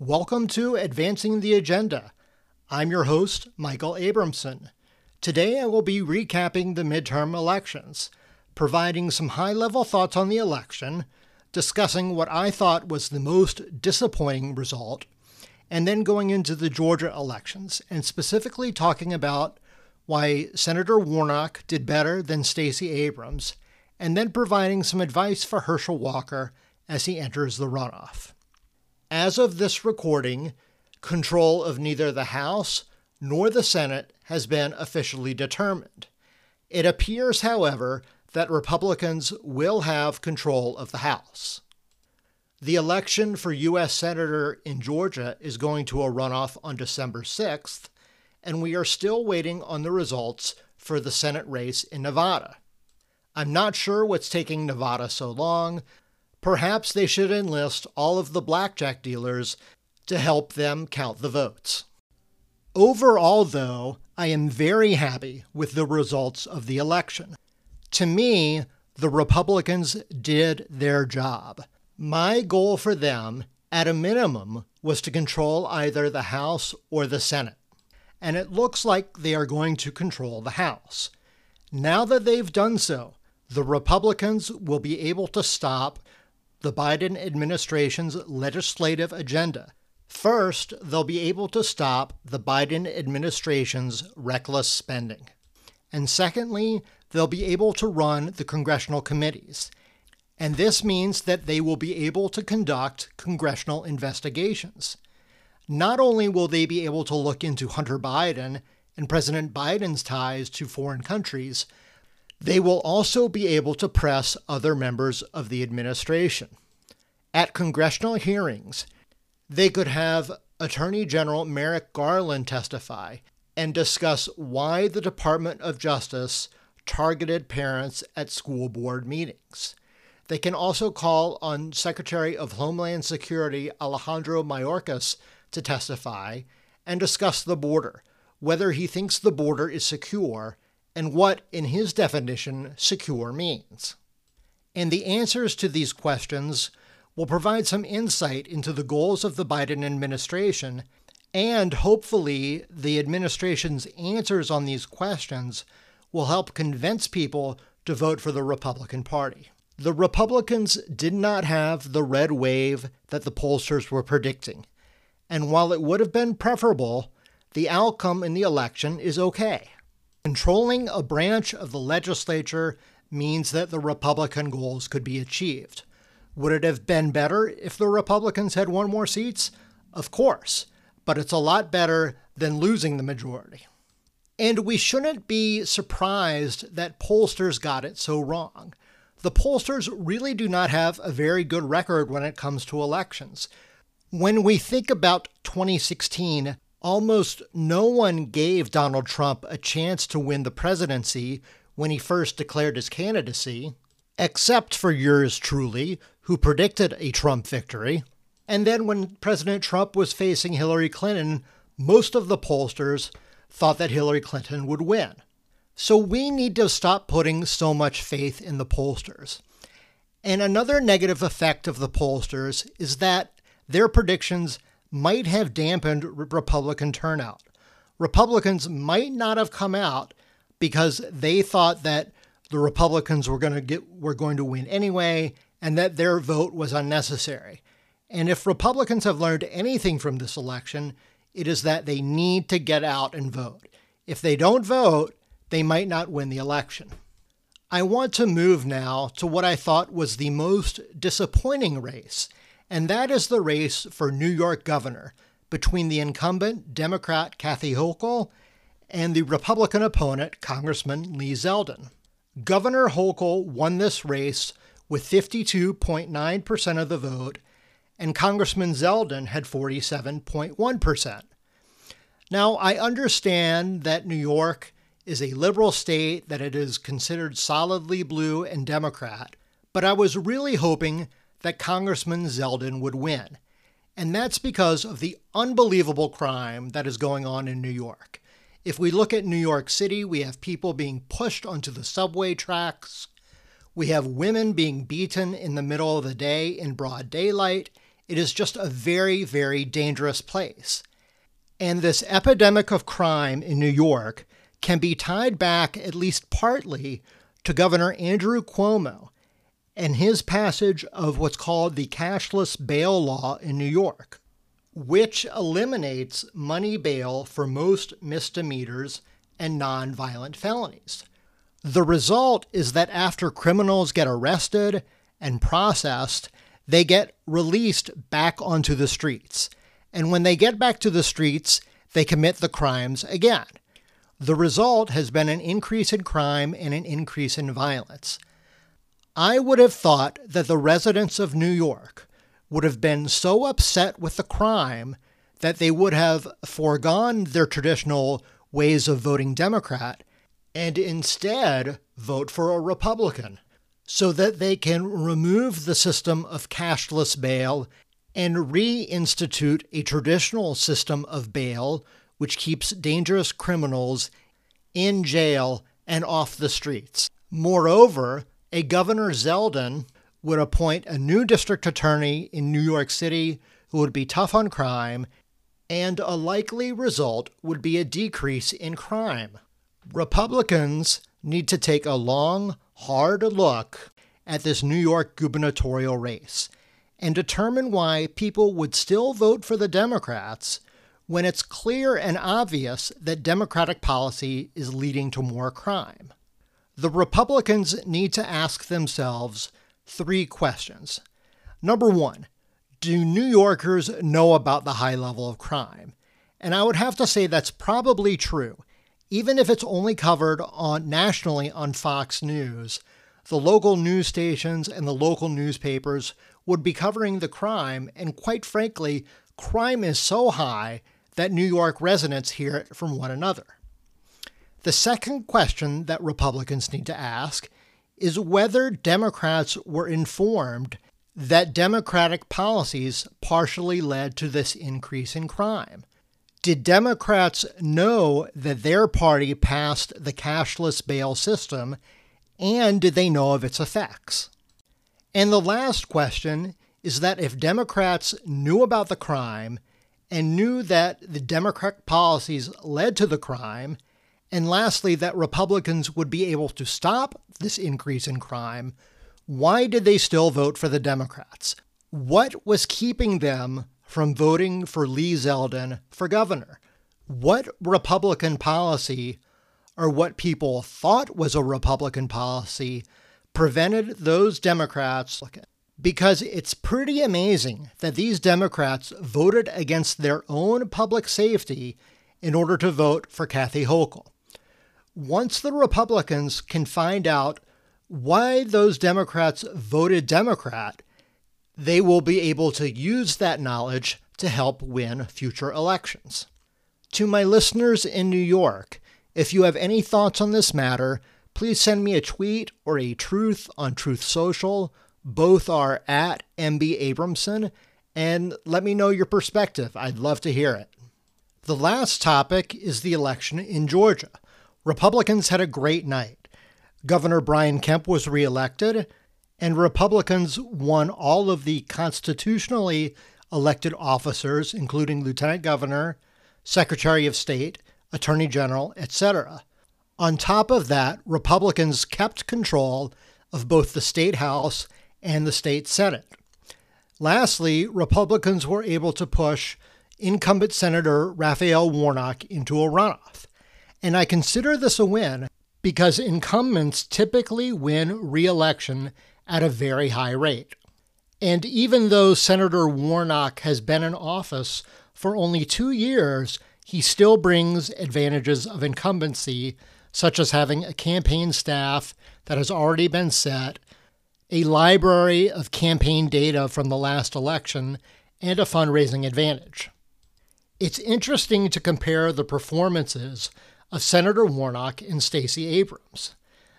Welcome to Advancing the Agenda. I'm your host, Michael Abramson. Today I will be recapping the midterm elections, providing some high-level thoughts on the election, discussing what I thought was the most disappointing result, and then going into the Georgia elections, and specifically talking about why Senator Warnock did better than Stacey Abrams, and then providing some advice for Herschel Walker as he enters the runoff. As of this recording, control of neither the House nor the Senate has been officially determined. It appears, however, that Republicans will have control of the House. The election for U.S. Senator in Georgia is going to a runoff on December 6th, and we are still waiting on the results for the Senate race in Nevada. I'm not sure what's taking Nevada so long. Perhaps they should enlist all of the blackjack dealers to help them count the votes. Overall, though, I am very happy with the results of the election. To me, the Republicans did their job. My goal for them, at a minimum, was to control either the House or the Senate. And it looks like they are going to control the House. Now that they've done so, the Republicans will be able to stop the Biden administration's legislative agenda. First, they'll be able to stop the Biden administration's reckless spending. And secondly, they'll be able to run the congressional committees. And this means that they will be able to conduct congressional investigations. Not only will they be able to look into Hunter Biden and President Biden's ties to foreign countries, they will also be able to press other members of the administration. At congressional hearings, they could have Attorney General Merrick Garland testify and discuss why the Department of Justice targeted parents at school board meetings. They can also call on Secretary of Homeland Security Alejandro Mayorkas to testify and discuss the border, whether he thinks the border is secure, and what, in his definition, secure means. And the answers to these questions will provide some insight into the goals of the Biden administration, and hopefully the administration's answers on these questions will help convince people to vote for the Republican Party. The Republicans did not have the red wave that the pollsters were predicting, and while it would have been preferable, the outcome in the election is okay. Controlling a branch of the legislature means that the Republican goals could be achieved. Would it have been better if the Republicans had won more seats? Of course, but it's a lot better than losing the majority. And we shouldn't be surprised that pollsters got it so wrong. The pollsters really do not have a very good record when it comes to elections. When we think about 2016, almost no one gave Donald Trump a chance to win the presidency when he first declared his candidacy, except for yours truly, who predicted a Trump victory. And then when President Trump was facing Hillary Clinton, most of the pollsters thought that Hillary Clinton would win. So we need to stop putting so much faith in the pollsters. And another negative effect of the pollsters is that their predictions might have dampened Republican turnout. Republicans might not have come out because they thought that the Republicans were going to win anyway, and that their vote was unnecessary. And if Republicans have learned anything from this election, it is that they need to get out and vote. If they don't vote, they might not win the election. I want to move now to what I thought was the most disappointing race, and that is the race for New York governor between the incumbent Democrat Kathy Hochul and the Republican opponent Congressman Lee Zeldin. Governor Hochul won this race with 52.9% of the vote, and Congressman Zeldin had 47.1%. Now, I understand that New York is a liberal state, that it is considered solidly blue and Democrat, but I was really hoping that Congressman Zeldin would win. And that's because of the unbelievable crime that is going on in New York. If we look at New York City, we have people being pushed onto the subway tracks. We have women being beaten in the middle of the day in broad daylight It is just a very, very dangerous place. And this epidemic of crime in New York can be tied back, at least partly, to Governor Andrew Cuomo and his passage of what's called the cashless bail law in New York, which eliminates money bail for most misdemeanors and nonviolent felonies. The result is that after criminals get arrested and processed, they get released back onto the streets. And when they get back to the streets, they commit the crimes again. The result has been an increase in crime and an increase in violence. I would have thought that the residents of New York would have been so upset with the crime that they would have foregone their traditional ways of voting Democrat and instead vote for a Republican so that they can remove the system of cashless bail and reinstitute a traditional system of bail which keeps dangerous criminals in jail and off the streets. Moreover, a Governor Zeldin would appoint a new district attorney in New York City who would be tough on crime, and a likely result would be a decrease in crime. Republicans need to take a long, hard look at this New York gubernatorial race and determine why people would still vote for the Democrats when it's clear and obvious that Democratic policy is leading to more crime. The Republicans need to ask themselves three questions. Number one, do New Yorkers know about the high level of crime? And I would have to say that's probably true. Even if it's only covered nationally on Fox News, the local news stations and the local newspapers would be covering the crime, and quite frankly, crime is so high that New York residents hear it from one another. The second question that Republicans need to ask is whether Democrats were informed that Democratic policies partially led to this increase in crime. Did Democrats know that their party passed the cashless bail system, and did they know of its effects? And the last question is that if Democrats knew about the crime and knew that the Democratic policies led to the crime, and lastly, that Republicans would be able to stop this increase in crime, why did they still vote for the Democrats? What was keeping them from voting for Lee Zeldin for governor? What Republican policy, or what people thought was a Republican policy, prevented those Democrats? Because it's pretty amazing that these Democrats voted against their own public safety in order to vote for Kathy Hochul. Once the Republicans can find out why those Democrats voted Democrat, they will be able to use that knowledge to help win future elections. To my listeners in New York, if you have any thoughts on this matter, please send me a tweet or a truth on Truth Social. Both are at MB Abramson, and let me know your perspective. I'd love to hear it. The last topic is the election in Georgia. Republicans had a great night. Governor Brian Kemp was reelected, and Republicans won all of the constitutionally elected officers, including Lieutenant Governor, Secretary of State, Attorney General, etc. On top of that, Republicans kept control of both the State House and the State Senate. Lastly, Republicans were able to push incumbent Senator Raphael Warnock into a runoff. And I consider this a win because incumbents typically win re-election at a very high rate. And even though Senator Warnock has been in office for only 2 years, he still brings advantages of incumbency, such as having a campaign staff that has already been set, a library of campaign data from the last election, and a fundraising advantage. It's interesting to compare the performances of Senator Warnock and Stacey Abrams.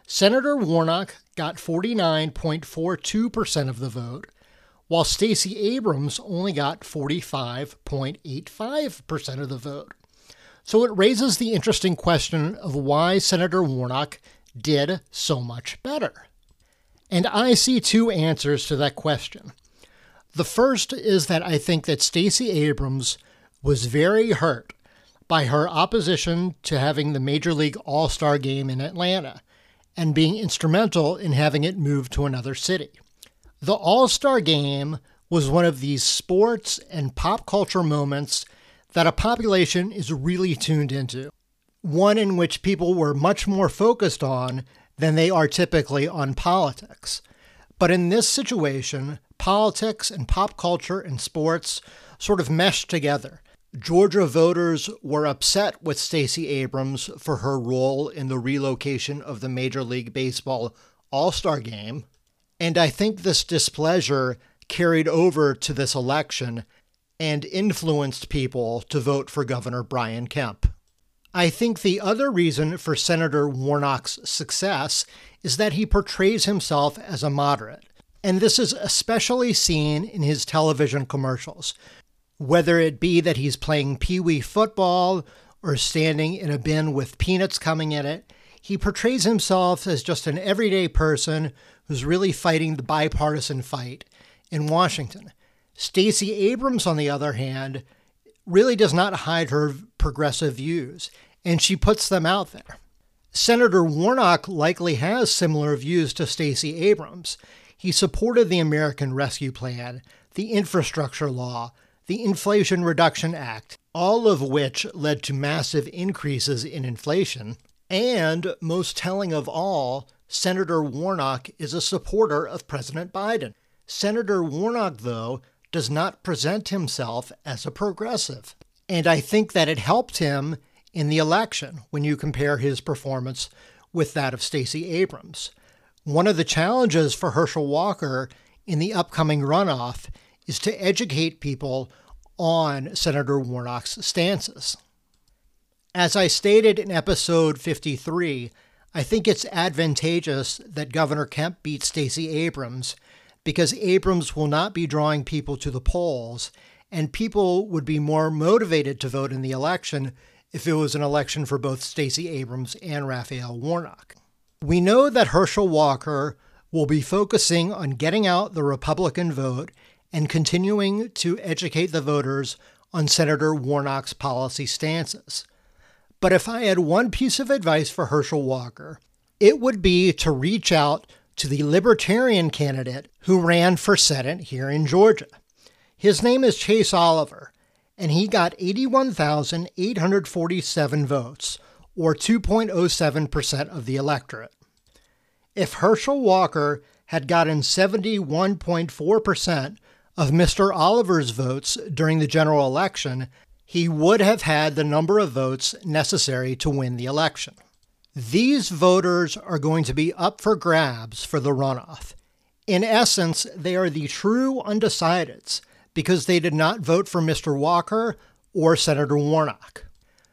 Senator Warnock got 49.42% of the vote, while Stacey Abrams only got 45.85% of the vote. So it raises the interesting question of why Senator Warnock did so much better. And I see two answers to that question. The first is that I think that Stacey Abrams was very hurt by her opposition to having the Major League All-Star Game in Atlanta and being instrumental in having it moved to another city. The All-Star Game was one of these sports and pop culture moments that a population is really tuned into, one in which people were much more focused on than they are typically on politics. But in this situation, politics and pop culture and sports sort of meshed together. Georgia voters were upset with Stacey Abrams for her role in the relocation of the Major League Baseball All-Star Game, and I think this displeasure carried over to this election and influenced people to vote for Governor Brian Kemp. I think the other reason for Senator Warnock's success is that he portrays himself as a moderate, and this is especially seen in his television commercials, whether it be that he's playing pee-wee football or standing in a bin with peanuts coming in it. He portrays himself as just an everyday person who's really fighting the bipartisan fight in Washington. Stacey Abrams, on the other hand, really does not hide her progressive views, and she puts them out there. Senator Warnock likely has similar views to Stacey Abrams. He supported the American Rescue Plan, the infrastructure law, the Inflation Reduction Act, all of which led to massive increases in inflation. And, most telling of all, Senator Warnock is a supporter of President Biden. Senator Warnock, though, does not present himself as a progressive. And I think that it helped him in the election when you compare his performance with that of Stacey Abrams. One of the challenges for Herschel Walker in the upcoming runoff is to educate people on Senator Warnock's stances. As I stated in episode 53, I think it's advantageous that Governor Kemp beat Stacey Abrams because Abrams will not be drawing people to the polls, and people would be more motivated to vote in the election if it was an election for both Stacey Abrams and Raphael Warnock. We know that Herschel Walker will be focusing on getting out the Republican vote and continuing to educate the voters on Senator Warnock's policy stances. But if I had one piece of advice for Herschel Walker, it would be to reach out to the Libertarian candidate who ran for Senate here in Georgia. His name is Chase Oliver, and he got 81,847 votes, or 2.07% of the electorate. If Herschel Walker had gotten 71.4% of Mr. Oliver's votes during the general election, he would have had the number of votes necessary to win the election. These voters are going to be up for grabs for the runoff. In essence, they are the true undecideds because they did not vote for Mr. Walker or Senator Warnock.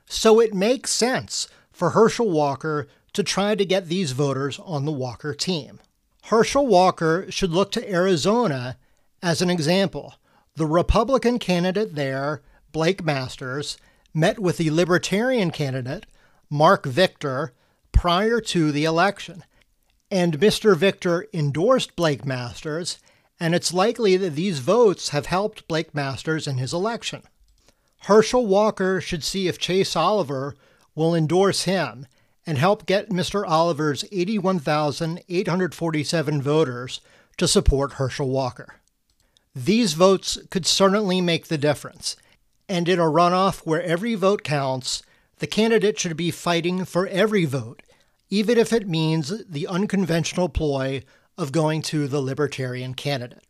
So it makes sense for Herschel Walker to try to get these voters on the Walker team. Herschel Walker should look to Arizona as an example. The Republican candidate there, Blake Masters, met with the Libertarian candidate, Mark Victor, prior to the election. And Mr. Victor endorsed Blake Masters, and it's likely that these votes have helped Blake Masters in his election. Herschel Walker should see if Chase Oliver will endorse him and help get Mr. Oliver's 81,847 voters to support Herschel Walker. These votes could certainly make the difference, and in a runoff where every vote counts, the candidate should be fighting for every vote, even if it means the unconventional ploy of going to the Libertarian candidate.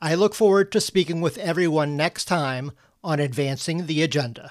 I look forward to speaking with everyone next time on Advancing the Agenda.